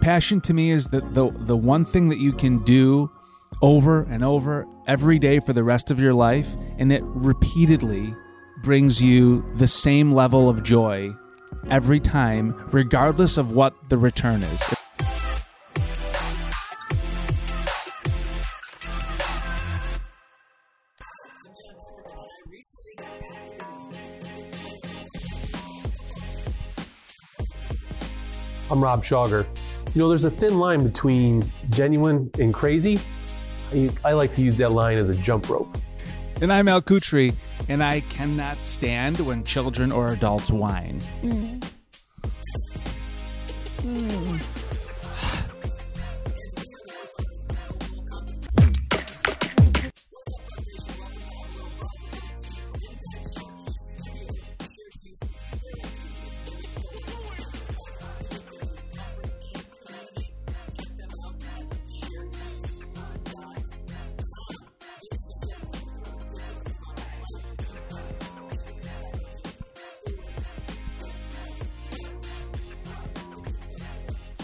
Passion to me is the one thing that you can do over and over every day for the rest of your life, and it repeatedly brings you the same level of joy every time, regardless of what the return is. I'm Rob Schauger. You know, there's a thin line between genuine and crazy. I like to use that line as a jump rope. And I'm Al Koutry, and I cannot stand when children or adults whine. Mm.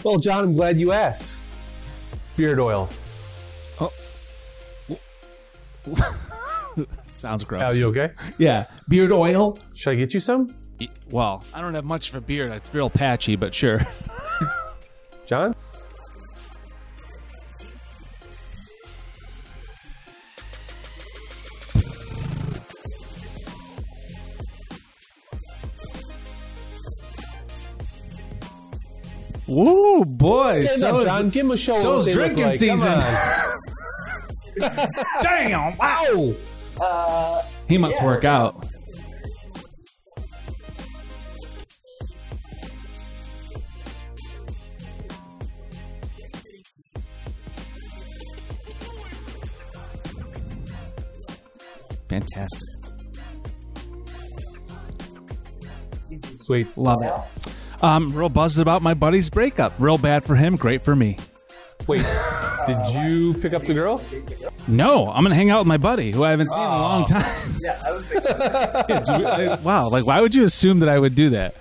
Well, John, I'm glad you asked. Beard oil. Oh. Sounds gross. Are you okay? Yeah. Beard oil? Should I get you some? Well, I don't have much of a beard. It's real patchy, but sure. John? Woo, boy. Stand up, John. Give him a show. So it's drinking season. Damn. Wow. He must work out. Fantastic. Sweet. Love it. I'm real buzzed about my buddy's breakup. Real bad for him, great for me. Wait, did you pick up the girl? No, I'm going to hang out with my buddy, who I haven't seen in a long time. Yeah, I was thinking that. Wow, like, why would you assume that I would do that?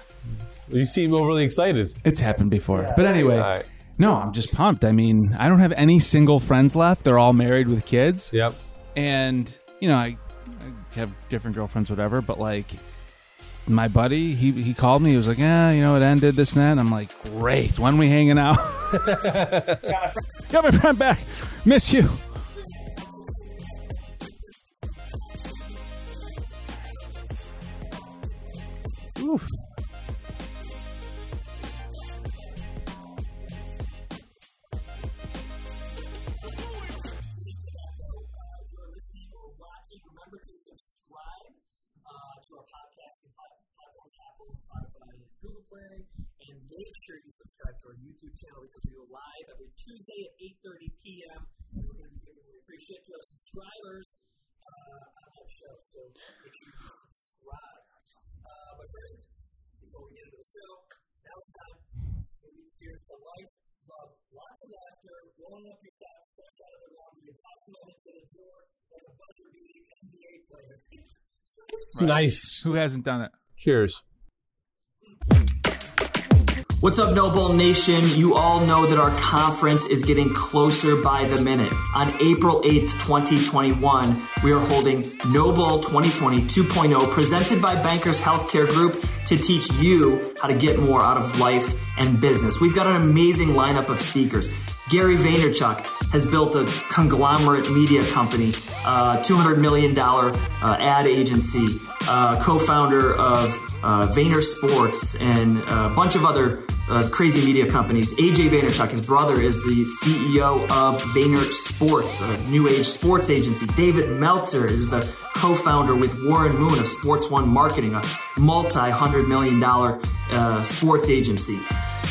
You seem overly excited. It's happened before. Yeah, but anyway, right. No, I'm just pumped. I mean, I don't have any single friends left. They're all married with kids. Yep. And, you know, I have different girlfriends, whatever, but like... My buddy, he called me. He was like, yeah, you know, it ended, this and that. And I'm like, great. When are we hanging out? Got my friend back. Miss you. Oof. And make sure you subscribe to our YouTube channel because we go live every Tuesday at 8:30 p.m. We're going to be giving a free shit to our subscribers on our show, so make sure you subscribe. My friends, before we get into the show, now it's time. Here's the life, love, lots of laughter, rolling up your socks, fresh out of the laundry, and tossing moments in the door like a buzzer-beating NBA player. Right. Nice. Who hasn't done it? Cheers. What's up, Noble Nation? You all know that our conference is getting closer by the minute. On April 8th, 2021, we are holding Noble 2020 2.0 presented by Bankers Healthcare Group to teach you how to get more out of life and business. We've got an amazing lineup of speakers. Gary Vaynerchuk has built a conglomerate media company, $200 million ad agency, co-founder of Vayner Sports and a bunch of other crazy media companies. AJ Vaynerchuk, his brother, is the CEO of Vayner Sports, a new age sports agency. David Meltzer is the co-founder with Warren Moon of Sports One Marketing, a multi-$100 million sports agency.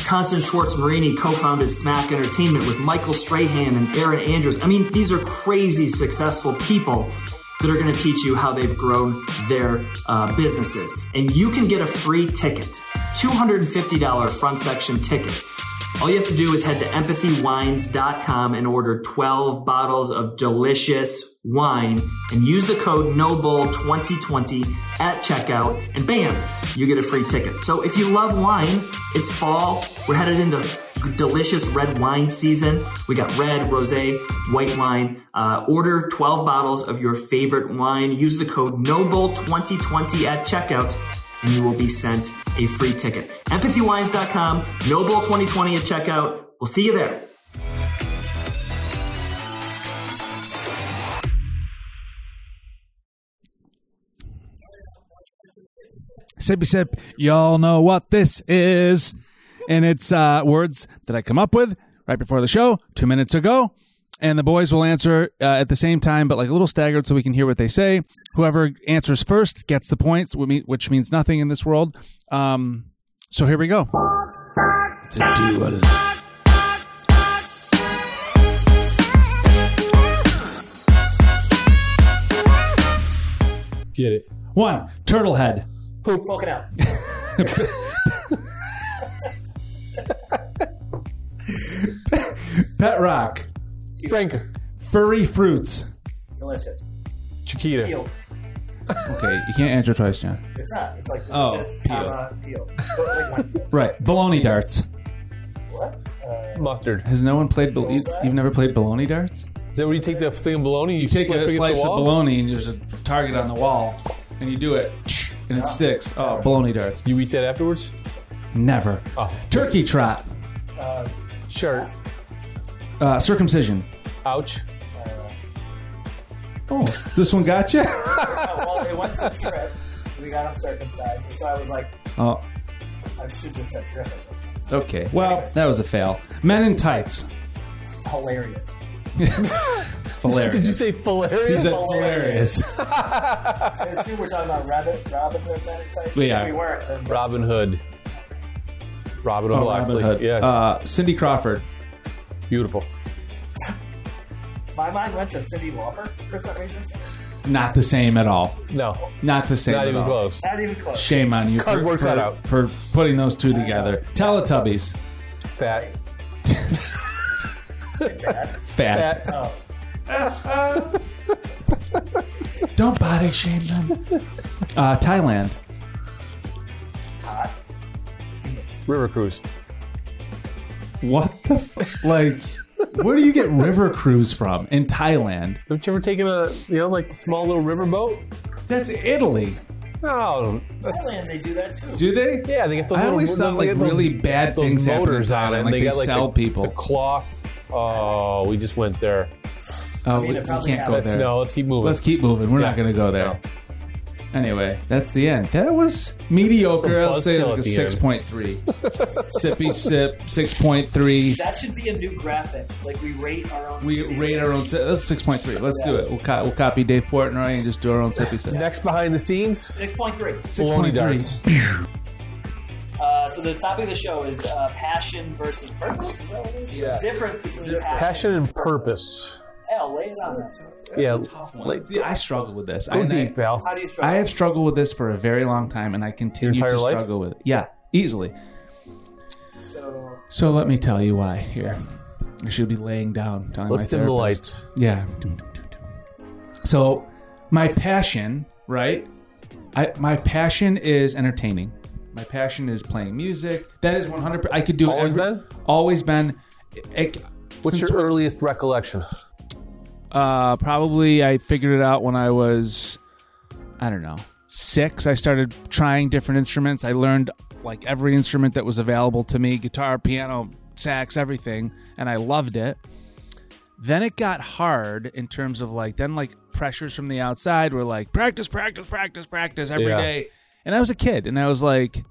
Constance Schwartz-Marini co-founded Smack Entertainment with Michael Strahan and Aaron Andrews. I mean, these are crazy successful people that are going to teach you how they've grown their businesses. And you can get a free ticket, $250 front section ticket. All you have to do is head to EmpathyWines.com and order 12 bottles of delicious wine and use the code NOBLE2020 at checkout, and bam, you get a free ticket. So if you love wine, it's fall, we're headed into delicious red wine season. We got red, rosé, white wine. Order 12 bottles of your favorite wine. Use the code NOBLE2020 at checkout, and you will be sent a free ticket. EmpathyWines.com, NOBLE2020 at checkout. We'll see you there. Sippy sip, y'all know what this is. And it's words that I come up with right before the show, 2 minutes ago. And the boys will answer at the same time, but like a little staggered so we can hear what they say. Whoever answers first gets the points, which means nothing in this world. So here we go. It's a duel. Get it. One, turtle head. Poop, walk it out. Pet rock. Franker. Furry fruits. Delicious. Chiquita. Peel. Okay, you can't answer twice, John. It's not. It's like delicious, peel. Right. Bologna darts. What? Mustard. Has no one played you've never played bologna darts? Is that where you take the thing of bologna, you take a slice of bologna and there's a target on the wall and you do it and it sticks. Oh, bologna darts. You eat that afterwards? Never. Oh. Turkey trot. Shirt. Circumcision. Ouch. Oh, this one got you? Well, they went to trip. We got them circumcised. And so I was like, oh, I should just said trip. Okay. Well, that was a fail. Men in tights. Hilarious. Hilarious. Did you say hilarious? You said hilarious. I assume we're talking about Robin Hood men in tights. Yeah. We weren't. Robin Hood. Robin Hood. Robin Hood. Yes. Cindy Crawford. Beautiful. My mind went to Cindy Lauper for some reason. Not the same at all. No. Not the same at all. Not even close. Shame on you for putting those two together. Teletubbies. Fat. Fat. Oh. Don't body shame them. Thailand. River cruise. What the fuck? Where do you get river cruise from in Thailand? Don't you ever taken the small little river boat? That's Italy. Oh, Thailand, they do that too. Do they? Yeah, they get those. I always thought really bad things happen in Thailand. Like they sell people the cloth. Oh, we just went there. Oh, we can't go there. No, let's keep moving. We're not going to go there. Anyway, that's the end. That was mediocre. I'll say like a 6.3. Sippy sip, 6.3. That should be a new graphic. Like we rate our own. That's 6.3. Let's do it. We'll copy Dave Portnoy and just do our own sippy sip. Next behind the scenes. 6.3. 6.3. So the topic of the show is passion versus purpose. Is that what it is? Yeah. The difference between passion and purpose. Al, lay it on this. Yeah, tough one. I struggle with this. Go deep, Al. How do you struggle? I have struggled with this for a very long time, and I continue to struggle with it. Yeah, easily. So let me tell you why. Here, I should be laying down. Let's dim the lights. Yeah. So, my passion, right? My passion is entertaining. My passion is playing music. That is 100%. I could do it. Always been. What's your earliest recollection? Probably I figured it out when I was, I don't know, 6. I started trying different instruments. I learned every instrument that was available to me, guitar, piano, sax, everything, and I loved it. Then it got hard in terms of pressures from the outside were practice every day. And I was a kid and I was like,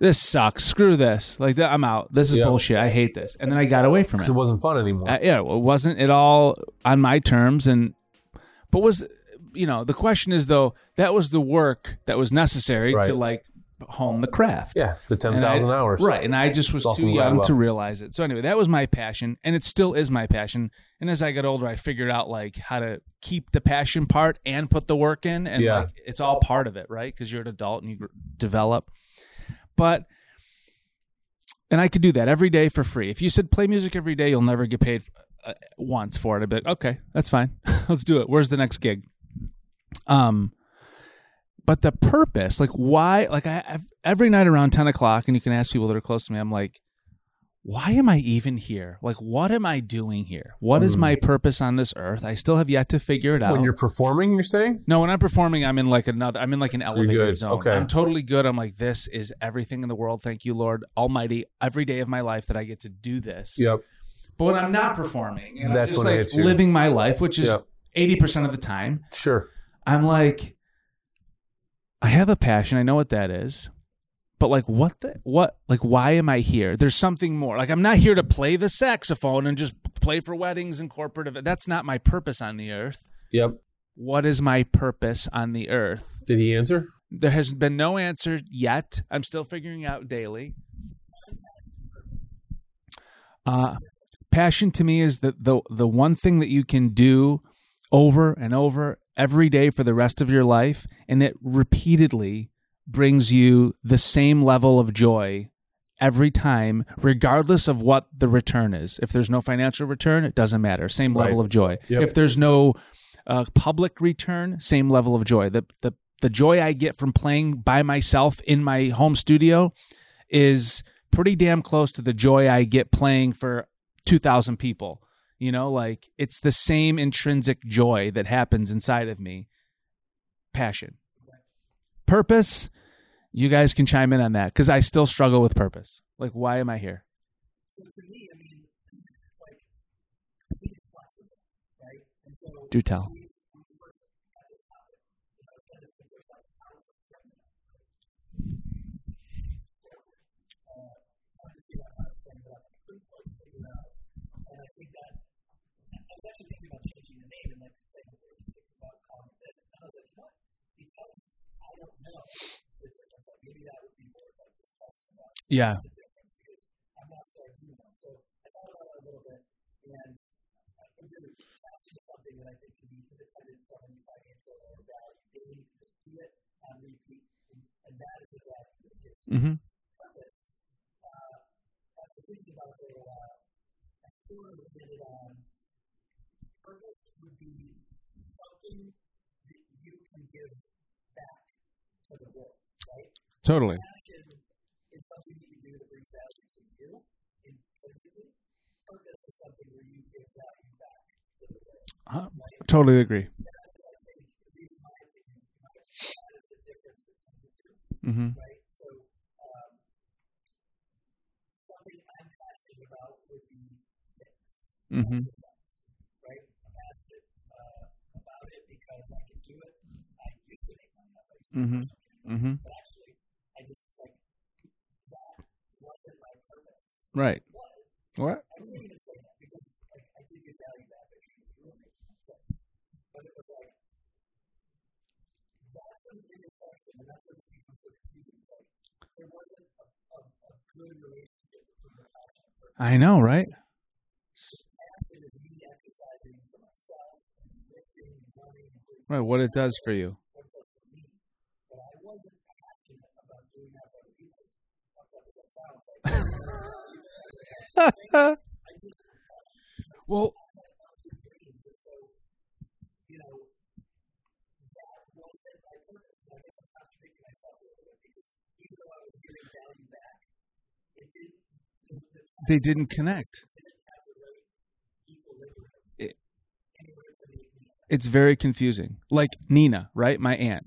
this sucks. Screw this. I'm out. This is bullshit. I hate this. And then I got away from it. Because it wasn't fun anymore. It wasn't at all on my terms. But was, the question is, though, that was the work that was necessary to, hone the craft. Yeah, the 10,000 hours. Right, and I just was too young to realize it. So anyway, that was my passion, and it still is my passion. And as I got older, I figured out, how to keep the passion part and put the work in. And, it's all part of it, right? Because you're an adult and you develop. And I could do that every day for free. If you said play music every day, you'll never get paid once for it. I'd be like, okay, that's fine. Let's do it. Where's the next gig? But the purpose, why, every night around 10 o'clock, and you can ask people that are close to me, I'm like, why am I even here? Like, what am I doing here? What is my purpose on this earth? I still have yet to figure it out. When you're performing, you're saying? No, when I'm performing, I'm in like an elevated zone. Okay. I'm totally good. I'm like, this is everything in the world. Thank you, Lord Almighty, every day of my life that I get to do this. Yep. But when I'm not performing, and that's I'm just when like living my life, which is 80% of the time. Sure. I'm like, I have a passion. I know what that is. But like, why am I here? There's something more. Like, I'm not here to play the saxophone and just play for weddings and corporate events. That's not my purpose on the earth. Yep. What is my purpose on the earth? Did he answer? There has been no answer yet. I'm still figuring out daily. Passion to me is the one thing that you can do over and over every day for the rest of your life, and it repeatedly brings you the same level of joy every time, regardless of what the return is. If there's no financial return, it doesn't matter. Same level of joy. Yep. If there's no public return, same level of joy. The joy I get from playing by myself in my home studio is pretty damn close to the joy I get playing for 2,000 people. You know, like, it's the same intrinsic joy that happens inside of me. Passion. Purpose, you guys can chime in on that, because I still struggle with purpose. Like, why am I here? So for me, I mean, like, it's flexible, right? And so do tell. Yeah. Mm-hmm. Totally. Totally agree. Mm-hmm. Mm-hmm. Mm-hmm. Mm-hmm. Right. What? I know, right? Right, what it does for you. Well, they didn't connect. It's very confusing. Like Nina, right? My aunt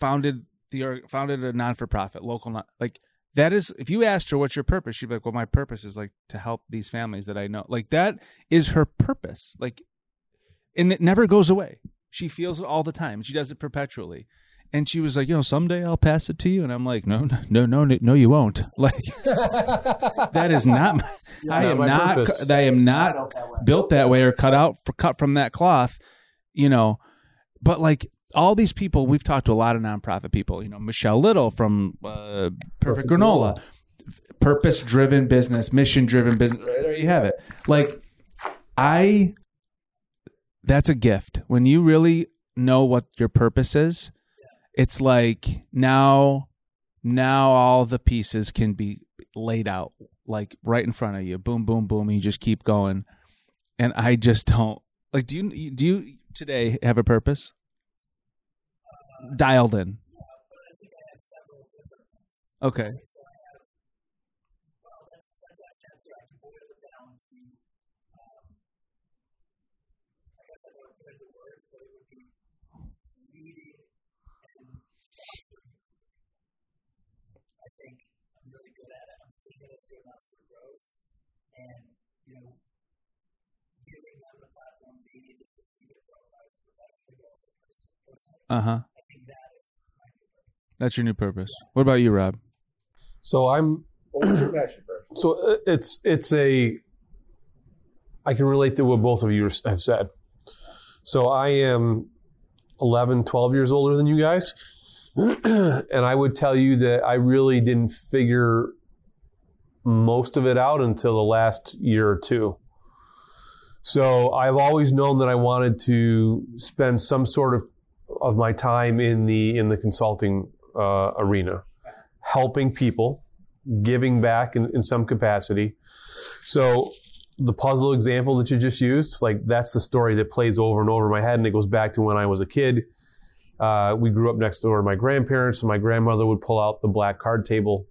founded a non-for-profit local, that is, if you asked her, what's your purpose? She'd be like, well, my purpose is like to help these families that I know. Like, that is her purpose. Like, and it never goes away. She feels it all the time. She does it perpetually. And she was like, someday I'll pass it to you. And I'm like, no, you won't. Like, that is not my, I am not built that way or cut from that cloth, but like, all these people, we've talked to a lot of nonprofit people, Michelle Little from Perfect Granola, purpose-driven business, mission-driven business. There you have it. Like, that's a gift. When you really know what your purpose is, it's like now all the pieces can be laid out, like right in front of you. Boom, boom, boom. And you just keep going. And I just don't. Like, do you today have a purpose? Dialed in. Okay. to, I guess I don't know the words, but it would be leading and fostering. I think I'm really good at it. I'm thinking it's good enough for growth. And, you know, giving them the platform they need to succeed at their lives, but actually also personally. I think that is my new purpose. That's your new purpose. Yeah. What about you, Rob? So I'm... What was your passion for? So it's I can relate to what both of you have said. So I am 11, 12 years older than you guys. And I would tell you that I really didn't figure most of it out until the last year or two. So I've always known that I wanted to spend some sort of my time in the consulting arena, helping people, giving back in some capacity. So the puzzle example that you just used, like that's the story that plays over and over in my head, and it goes back to when I was a kid. We grew up next door to my grandparents, and my grandmother would pull out the black card table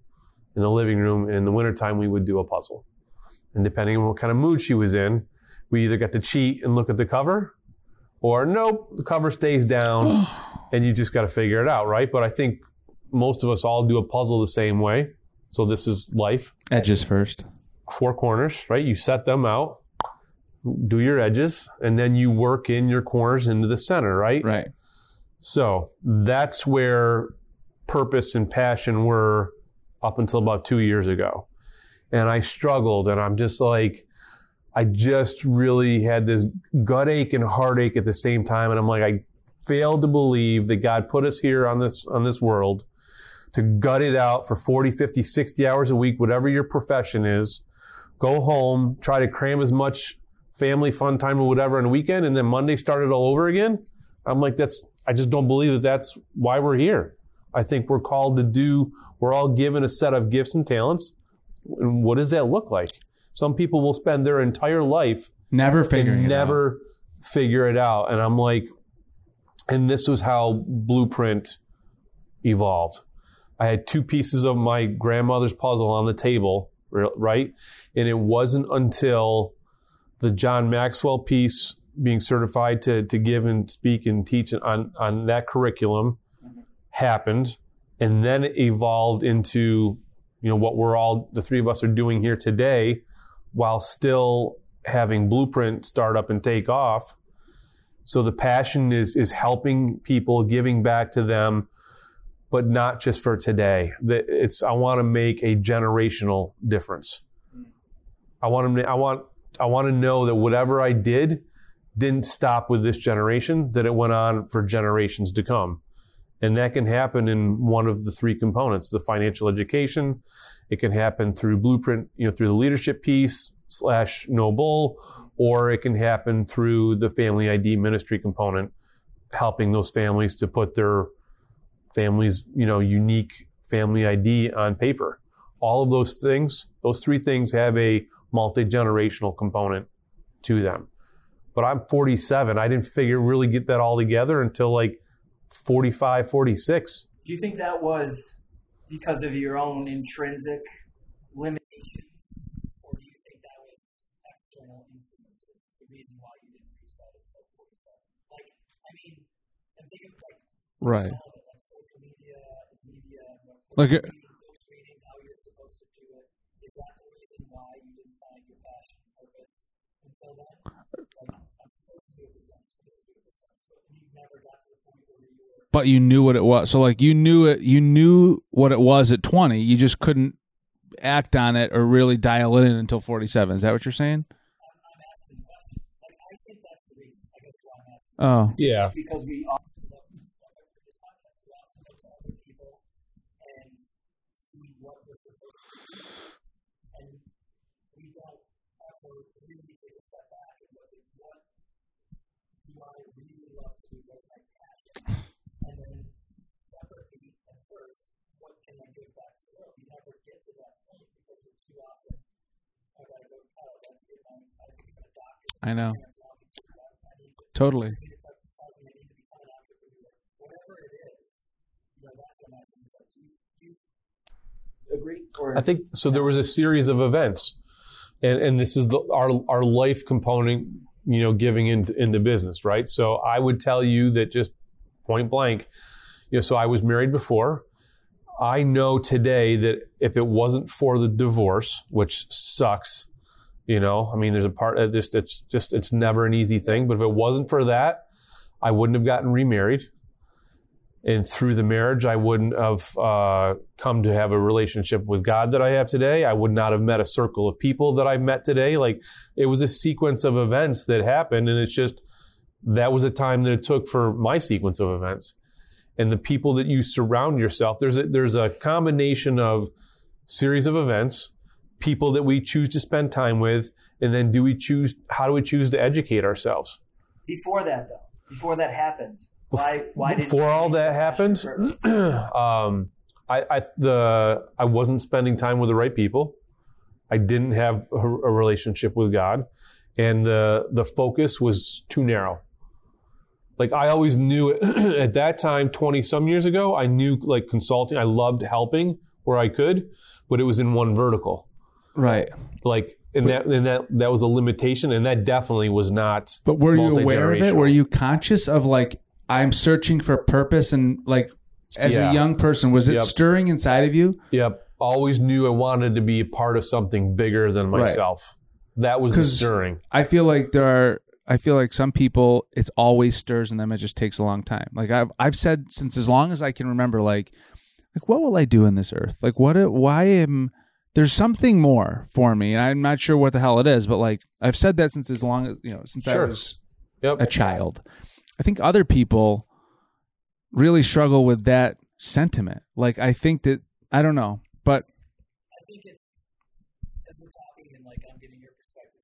in the living room, and in the wintertime we would do a puzzle. And depending on what kind of mood she was in, we either got to cheat and look at the cover, or nope, the cover stays down, and you just got to figure it out, right? But I think most of us all do a puzzle the same way. So this is life. Edges first. Four corners, right? You set them out, do your edges, and then you work in your corners into the center, right? Right. So that's where purpose and passion were up until about 2 years ago. And I struggled, and I'm just like, I just really had this gut ache and heartache at the same time. And I'm like, I failed to believe that God put us here on this world to gut it out for 40, 50, 60 hours a week, whatever your profession is, go home, try to cram as much family fun time or whatever on the weekend, and then Monday started all over again. I'm like, I just don't believe that that's why we're here. I think we're called to we're all given a set of gifts and talents. And what does that look like? Some people will spend their entire life never figure it out. And I'm like, and this was how Blueprint evolved. I had two pieces of my grandmother's puzzle on the table, right? And it wasn't until the John Maxwell piece, being certified to give and speak and teach on that curriculum, happened. And then it evolved into, you know, what the three of us are doing here today, while still having Blueprint start up and take off. So the passion is helping people, giving back to them, but not just for today. I want to make a generational difference. I want to know that whatever I did didn't stop with this generation, that it went on for generations to come. And that can happen in one of the three components, the financial education. It can happen through Blueprint, you know, through the leadership piece / Noble, or it can happen through the family ID ministry component, helping those families to put their families, you know, unique family ID on paper. All of those things, those three things have a multi-generational component to them. But I'm 47. I didn't really get that all together until like 45, 46. Do you think that was because of your own intrinsic limitation? Or do you think that was external influences, the reason why you didn't reach that until 47? Like, I mean, I'm thinking like... Right. Look, but you knew what it was. So like you knew what it was at 20. You just couldn't act on it or really dial it in until 47. Is that what you're saying? I think that's the reason. I guess why I'm asking. Oh, yeah. It's because we are. I know. Totally. Agree? I think so. There was a series of events. and this is our life component, you know, giving into business, right? So I would tell you that just point blank, you know, so I was married before. I know today that if it wasn't for the divorce, which sucks, you know, I mean, there's a part of this that's just, it's never an easy thing, but if it wasn't for that, I wouldn't have gotten remarried. And through the marriage, I wouldn't have come to have a relationship with God that I have today. I would not have met a circle of people that I've met today. Like, it was a sequence of events that happened, and it's just, that was a time that it took for my sequence of events. And the people that you surround yourself, there's a combination of series of events, people that we choose to spend time with, and then how do we choose to educate ourselves? Before that, though, before that happens, why did before all that happened, I wasn't spending time with the right people. I didn't have a relationship with God, and the focus was too narrow. Like, I always knew at that time, 20 some years ago, I knew, like, consulting, I loved helping where I could, but it was in one vertical. Right. Like, that was a limitation, and that definitely was not. But were you aware of it? Were you conscious of, like, I'm searching for purpose, and, like, as a young person, was it stirring inside of you? Yep. Always knew I wanted to be a part of something bigger than myself. Right. That was the stirring. I feel like some people, it always stirs in them. It just takes a long time. Like, I've said since as long as I can remember, like what will I do in this earth? Like, there's something more for me, and I'm not sure what the hell it is. But, like, I've said that since as long as, you know, since I was a child. I think other people really struggle with that sentiment. Like, I think that, I don't know, but I think it's, as we're talking, and, like, I'm getting your perspective.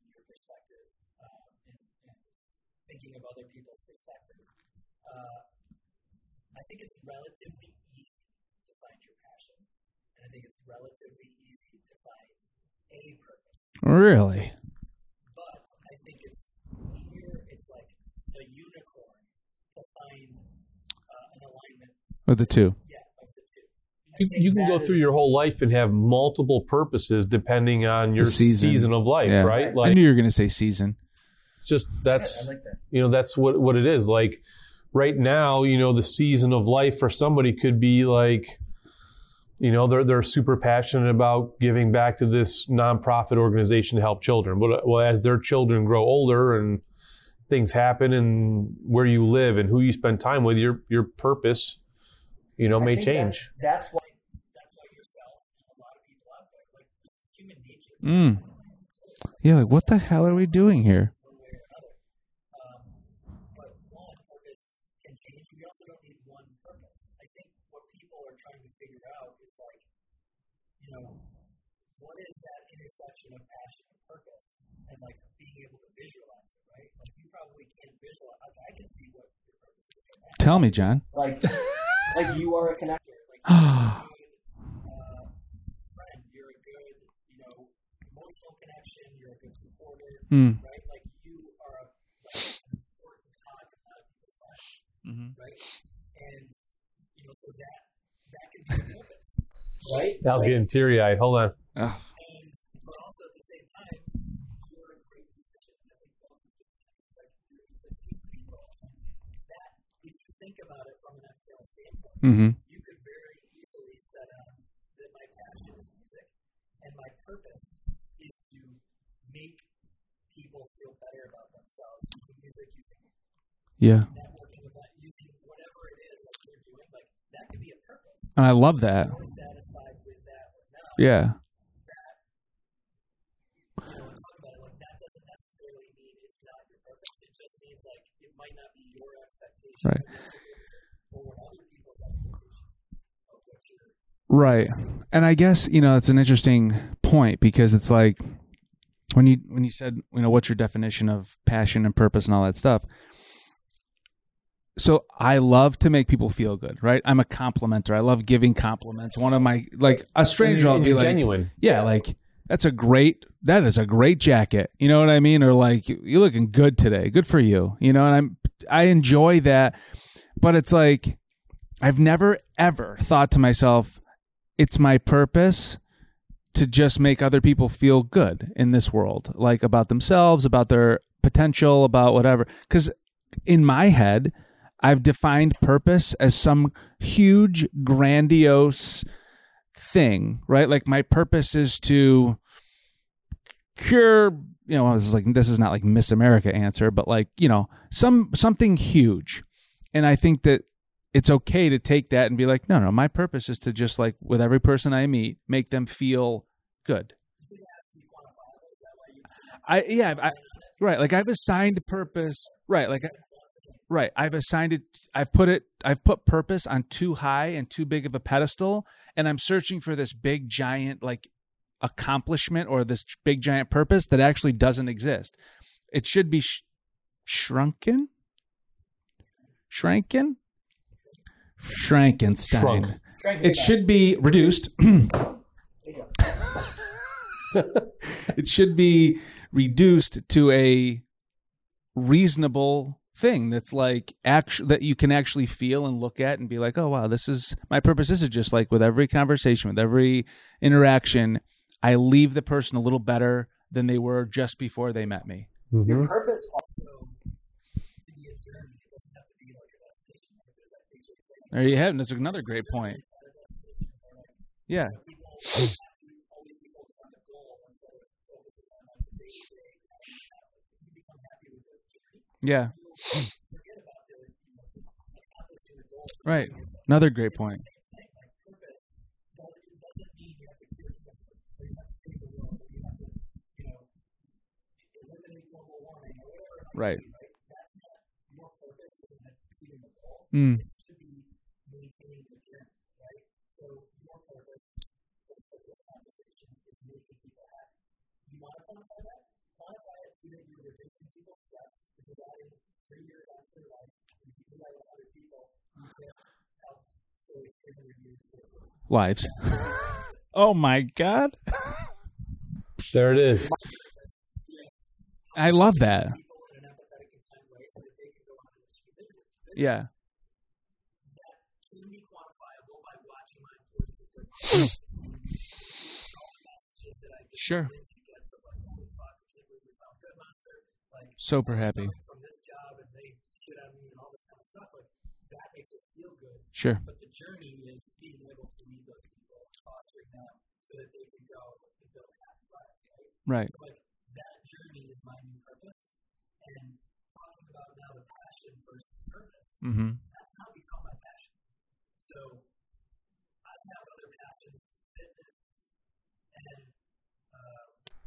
Thinking of other people's perspective, I think it's relatively easy to find your passion, and I think it's relatively easy to find a purpose. Really? But I think it's like the unicorn to find an alignment. With the two. Yeah, of the two. You can go through your whole life and have multiple purposes depending on your season of life, right? Like, I knew you were going to say season. Just that's, yeah, I like that. You know, that's what it is. Like, right now, you know, the season of life for somebody could be like, you know, they're super passionate about giving back to this nonprofit organization to help children. But well, as their children grow older and things happen, and where you live and who you spend time with, your purpose, you know, may change. That's why yourself and a lot of people out there, like, it's human nature. Yeah, like, what the hell are we doing here? Of passion and purpose, and, like, being able to visualize it, right? Like, you probably can't visualize. I can see what your purpose is. Tell me, John. Like you are a connector. Like, you're a good friend. You're a good, you know, emotional connection. You're a good supporter, right? Like, you are an important cog in that society, right? And, you know, so that can be a purpose, right? I was getting teary-eyed. Hold on. You could very easily set up that my passion is music, and my purpose is to make people feel better about themselves using music, using networking, using whatever it is that you're doing. Like, that could be a purpose. And I love that. If you're satisfied with that or not, you know, talk about it, like, that doesn't necessarily mean it's not your purpose. It just means, like, it might not be your expectation. Right. Right. And I guess, you know, it's an interesting point, because it's like when you said, you know, what's your definition of passion and purpose and all that stuff. So I love to make people feel good, right? I'm a complimenter. I love giving compliments. One of my, like, a stranger, I'll be like, genuine. Yeah, like, that is a great jacket. You know what I mean? Or, like, you're looking good today. Good for you. You know, and I enjoy that. But it's like, I've never ever thought to myself, it's my purpose to just make other people feel good in this world, like about themselves, about their potential, about whatever. Because in my head, I've defined purpose as some huge, grandiose thing, right? Like my purpose is to cure, you know, this is not like Miss America answer, but like, you know, something huge. And I think that it's okay to take that and be like, no, my purpose is to just like with every person I meet, make them feel good. Right. Like I've assigned purpose, right? Like, right. I've assigned it. I've put purpose on too high and too big of a pedestal. And I'm searching for this big giant, like accomplishment or this big giant purpose that actually doesn't exist. It should be Frankenstein. It should be reduced. It should be reduced to a reasonable thing that's like that you can actually feel and look at and be like, oh wow, this is my purpose. This is just like with every conversation, with every interaction, I leave the person a little better than they were just before they met me. Mm-hmm. Your purpose also. There you have it. And that's another great point. Yeah. Yeah. Right. Another great point. Right. Mm. Lives. Oh my God. There it is. I love that. Yeah. Sure. Super happy. Sure. But the journey is being able to meet those people and fostering them so that they can go and build a happy life, right? Right. But that journey is my new purpose. And talking about now the passion versus purpose, mm-hmm. That's not become my passion. So I have other passions, fitness, and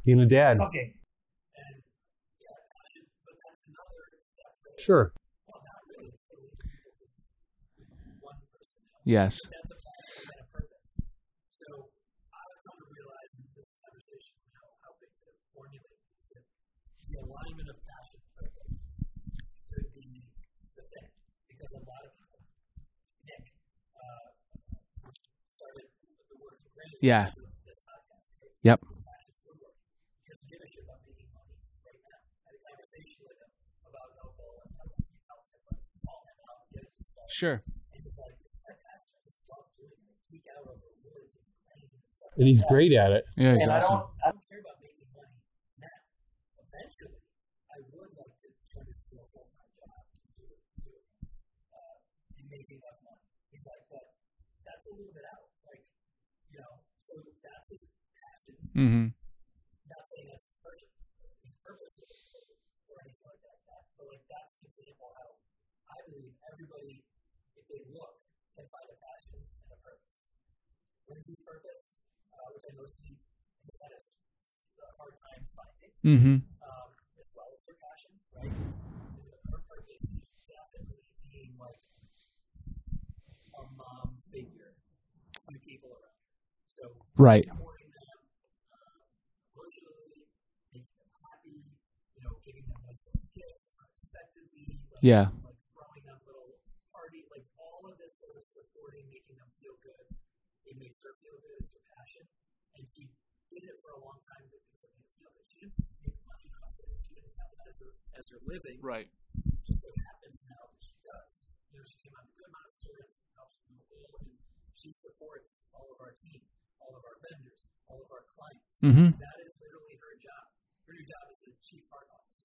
being a dad. Okay. And yeah, passion, but that's another separate. Sure. Yes. Yeah. Yep. Sure. And he's great at it. Yeah, he's awesome. I don't care about making money now. Eventually, I would like to turn it to a full-time job and make enough money. He's like, but that's a little bit out. Like, you know, so that's his passion. Mm-hmm. Not saying that's his person. His purpose is or anything like that. But like that's an example how I believe everybody, if they look, can find a passion and a purpose. When he's purpose. Which I know Steve had a hard time finding. Mm-hmm. As well as her passion, right? Her purpose is definitely being like a mom figure to people around her. So, right. Supporting them emotionally, making them happy, you know, giving them nice little gifts unexpectedly, like, yeah. Like throwing them little parties, like all of this sort of supporting, making them feel good. It makes her feel good. It's her passion. And she did it for a long time because of the feel that she didn't make money off it. She didn't have that as her living. Right. Just so happens now that she does. You know, she came out with a good amount of service and helps people. And she supports all of our team, all of our vendors, all of our clients. Mm-hmm. That is literally her job. Her new job is the chief heart officer.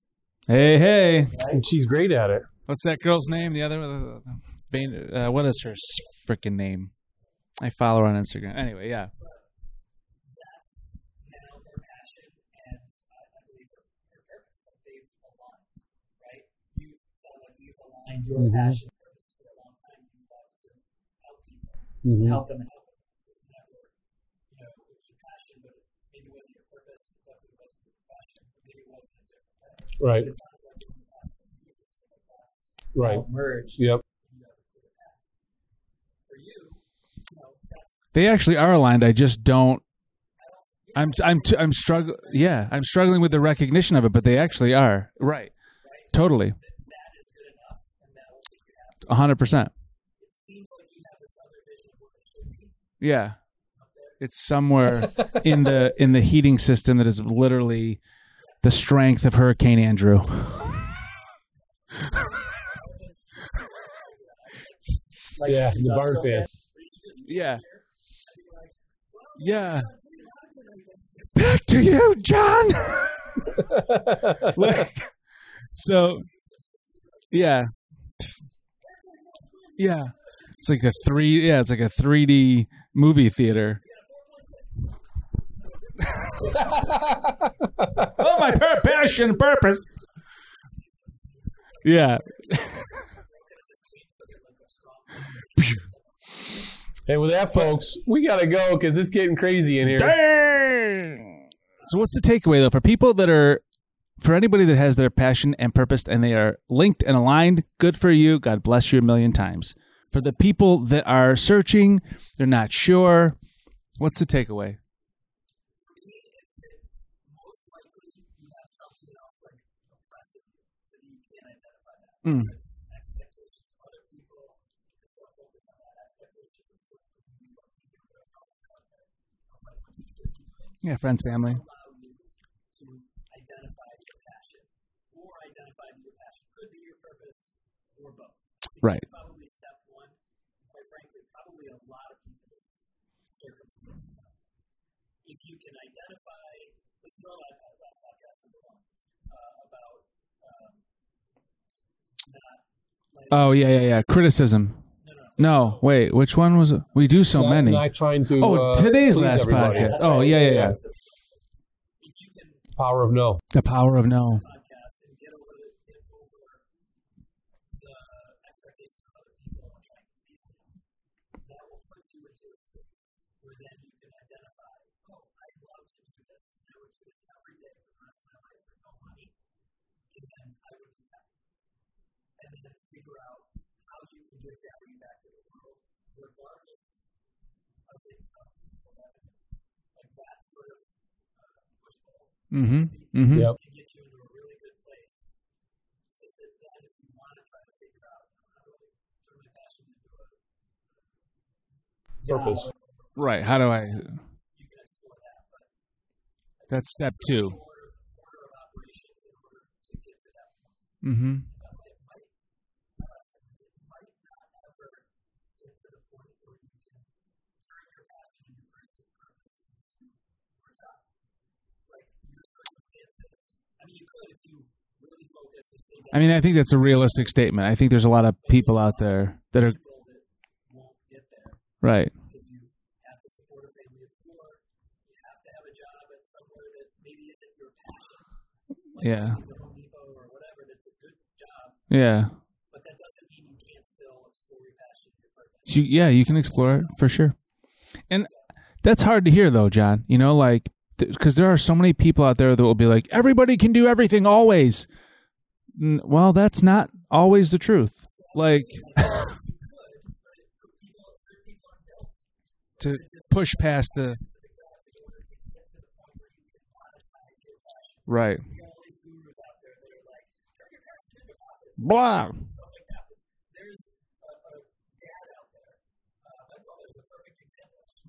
Hey, hey. Right? And she's great at it. What's that girl's name? The other what is her freaking name? I follow her on Instagram. Anyway, yeah. Mm-hmm. Passion for a long time, you love to help people, mm-hmm. You know, it's your passion, but maybe it wasn't your purpose, it definitely wasn't your passion, maybe it wasn't a different passion. Right. It's not like you're past, right. Merged. Yep. For you know, they actually are aligned. I just don't. I'm struggling. Yeah, I'm struggling with the recognition of it, but they actually are. Right. Totally. 100%. Yeah. It's somewhere in the heating system that is literally the strength of Hurricane Andrew. Yeah, the barn fan. Yeah. Yeah. Back to you, John. So, yeah. Yeah, it's like a it's like a 3D movie theater. Oh, my passion, purpose. Yeah. And with that, folks, we gotta go because it's getting crazy in here. Dang! So, what's the takeaway though for people that are? For anybody that has their passion and purpose and they are linked and aligned, good for you. God bless you a million times. For the people that are searching, they're not sure. What's the takeaway? Mm. Yeah, friends, family. Right. Probably step one, quite frankly, probably a lot of people's circumstances. If you can identify, this is all I've had about podcasts in the long, about not like, oh, yeah. Criticism. No, wait, which one was it? We do so many. Not trying to, today's last everybody. Podcast. Oh, yeah. Power of no. The power of no. Mm-hmm. Mm-hmm. Yep. Purpose. Right. How do I? That's step two. Mm-hmm. I mean, I think that's a realistic statement. I think there's a lot of people out there that are right. Yeah. Yeah. Yeah, you can explore it for sure. And that's hard to hear, though, John. You know, like, because there are so many people out there that will be like, everybody can do everything always. Well, that's not always the truth. Like, to push past the... Right. Blah.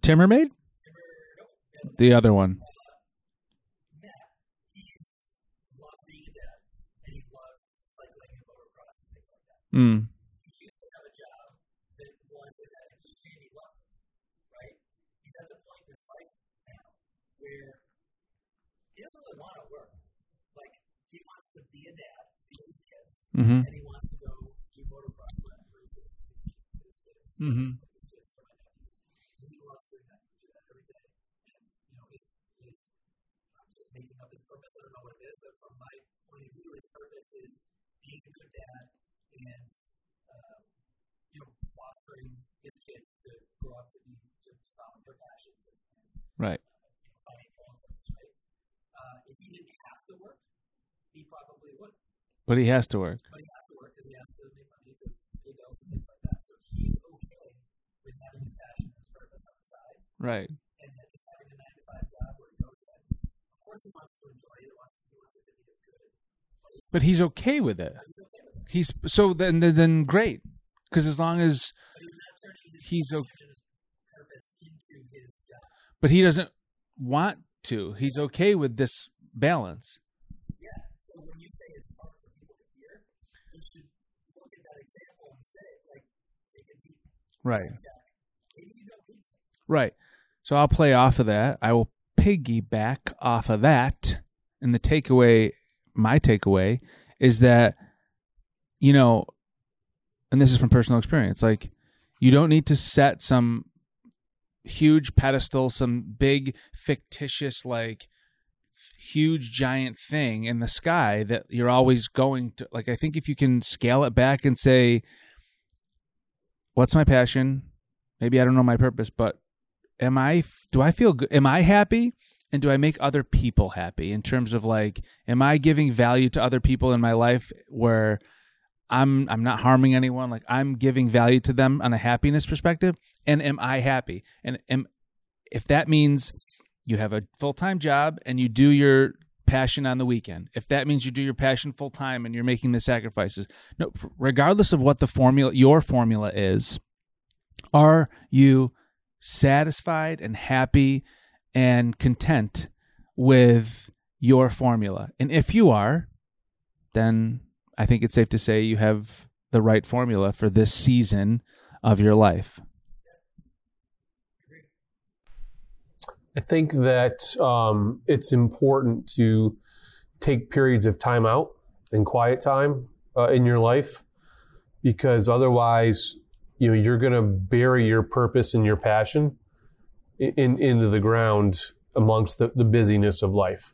Timmermaid? The other one. Mm. He used to have a job that one that had a huge handy luck, right? He doesn't like this life now. where he doesn't really want to work. Like, he wants to be a dad to his kids, mm-hmm. and he wants to go do motocross ride for his kids. Mm-hmm. He loves doing that. He does that every day. And, you know, he's just making up his purpose. I don't know what it is, but from my point of view, his purpose is being a good dad and, you know, fostering his kids to grow up to be, to follow their passions. Right. If he didn't have to work, he probably would. But he has to work. But he has to work because he has to make money to pay bills and things like that. So he's okay with having his passion and his purpose on the side. Right. And then just having a 9-to-5 job where he goes in. Of course he wants to enjoy it. He wants it to be good. But he's okay with it. He's so then great. Because as long as he's okay. But he doesn't want to. He's okay with this balance. Yeah. So when you say it's hard for people to hear, you should look at that example and say, like, take a deep breath. Right. Maybe you don't need to. Right. So I'll play off of that. I will piggyback off of that. And the takeaway, my takeaway, is that, you know, and this is from personal experience, like, you don't need to set some huge pedestal, some big fictitious, like huge giant thing in the sky that you're always going to, like, I think if you can scale it back and say, what's my passion? Maybe I don't know my purpose, but do I feel good? Am I happy? And do I make other people happy in terms of, like, am I giving value to other people in my life where I'm not harming anyone, like I'm giving value to them on a happiness perspective, and am I happy? And if that means you have a full-time job and you do your passion on the weekend, if that means you do your passion full-time and you're making the sacrifices, no, regardless of what the formula, your formula is, are you satisfied and happy and content with your formula? And if you are, then I think it's safe to say you have the right formula for this season of your life. I think that it's important to take periods of time out and quiet time in your life, because otherwise, you know, you're going to bury your purpose and your passion into the ground amongst the busyness of life.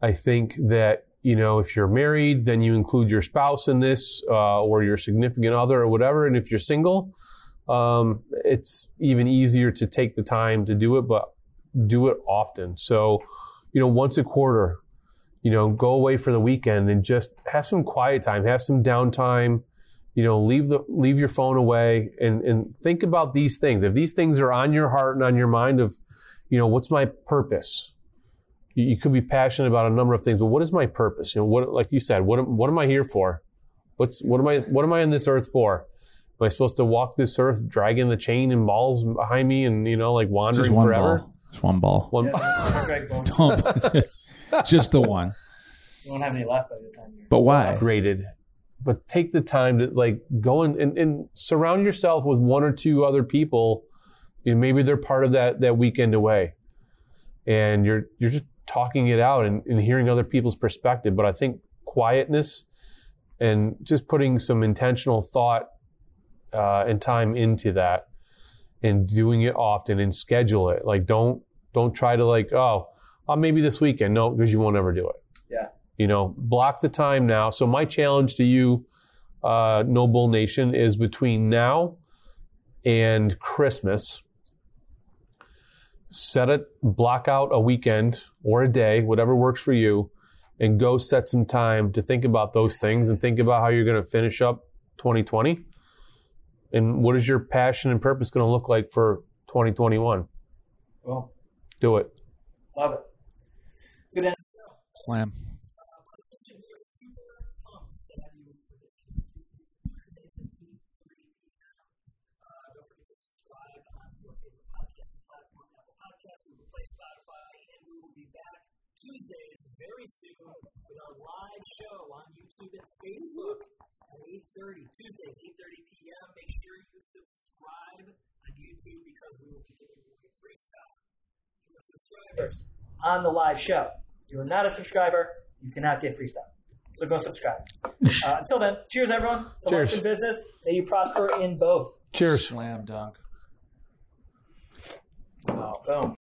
I think that, you know, if you're married, then you include your spouse in this, or your significant other or whatever. And if you're single, it's even easier to take the time to do it, but do it often. So, you know, once a quarter, you know, go away for the weekend and just have some quiet time, have some downtime, you know, leave your phone away and think about these things. If these things are on your heart and on your mind of, you know, what's my purpose? You could be passionate about a number of things, but what is my purpose? You know, what, like you said, what am I here for? What am I on this earth for? Am I supposed to walk this earth dragging the chain and balls behind me and, you know, like wandering just one forever? Ball. Just one ball. Just the one. You won't have any left by the time you're but why? Graded. But take the time to, like, go and surround yourself with one or two other people. You know, maybe they're part of that weekend away, and you're just talking it out and hearing other people's perspective. But I think quietness and just putting some intentional thought and time into that, and doing it often and schedule it. Like, don't try to, like, maybe this weekend. No, because you won't ever do it. Yeah. You know, block the time now. So my challenge to you, Noble Nation, is between now and Christmas, block out a weekend or a day, whatever works for you, and go set some time to think about those things and think about how you're going to finish up 2020. And what is your passion and purpose going to look like for 2021? Well, do it. Love it. Good answer. Slam. Tuesdays very soon with our live show on YouTube and Facebook at 8:30, Tuesdays, 8:30 p.m. Make sure you subscribe on YouTube because we will be doing great stuff. subscribers on the live show. If you are not a subscriber, you cannot get free stuff. So go subscribe. Until then, cheers, everyone. To cheers. Life and business. May you prosper in both. Cheers. Slam dunk. Oh, boom.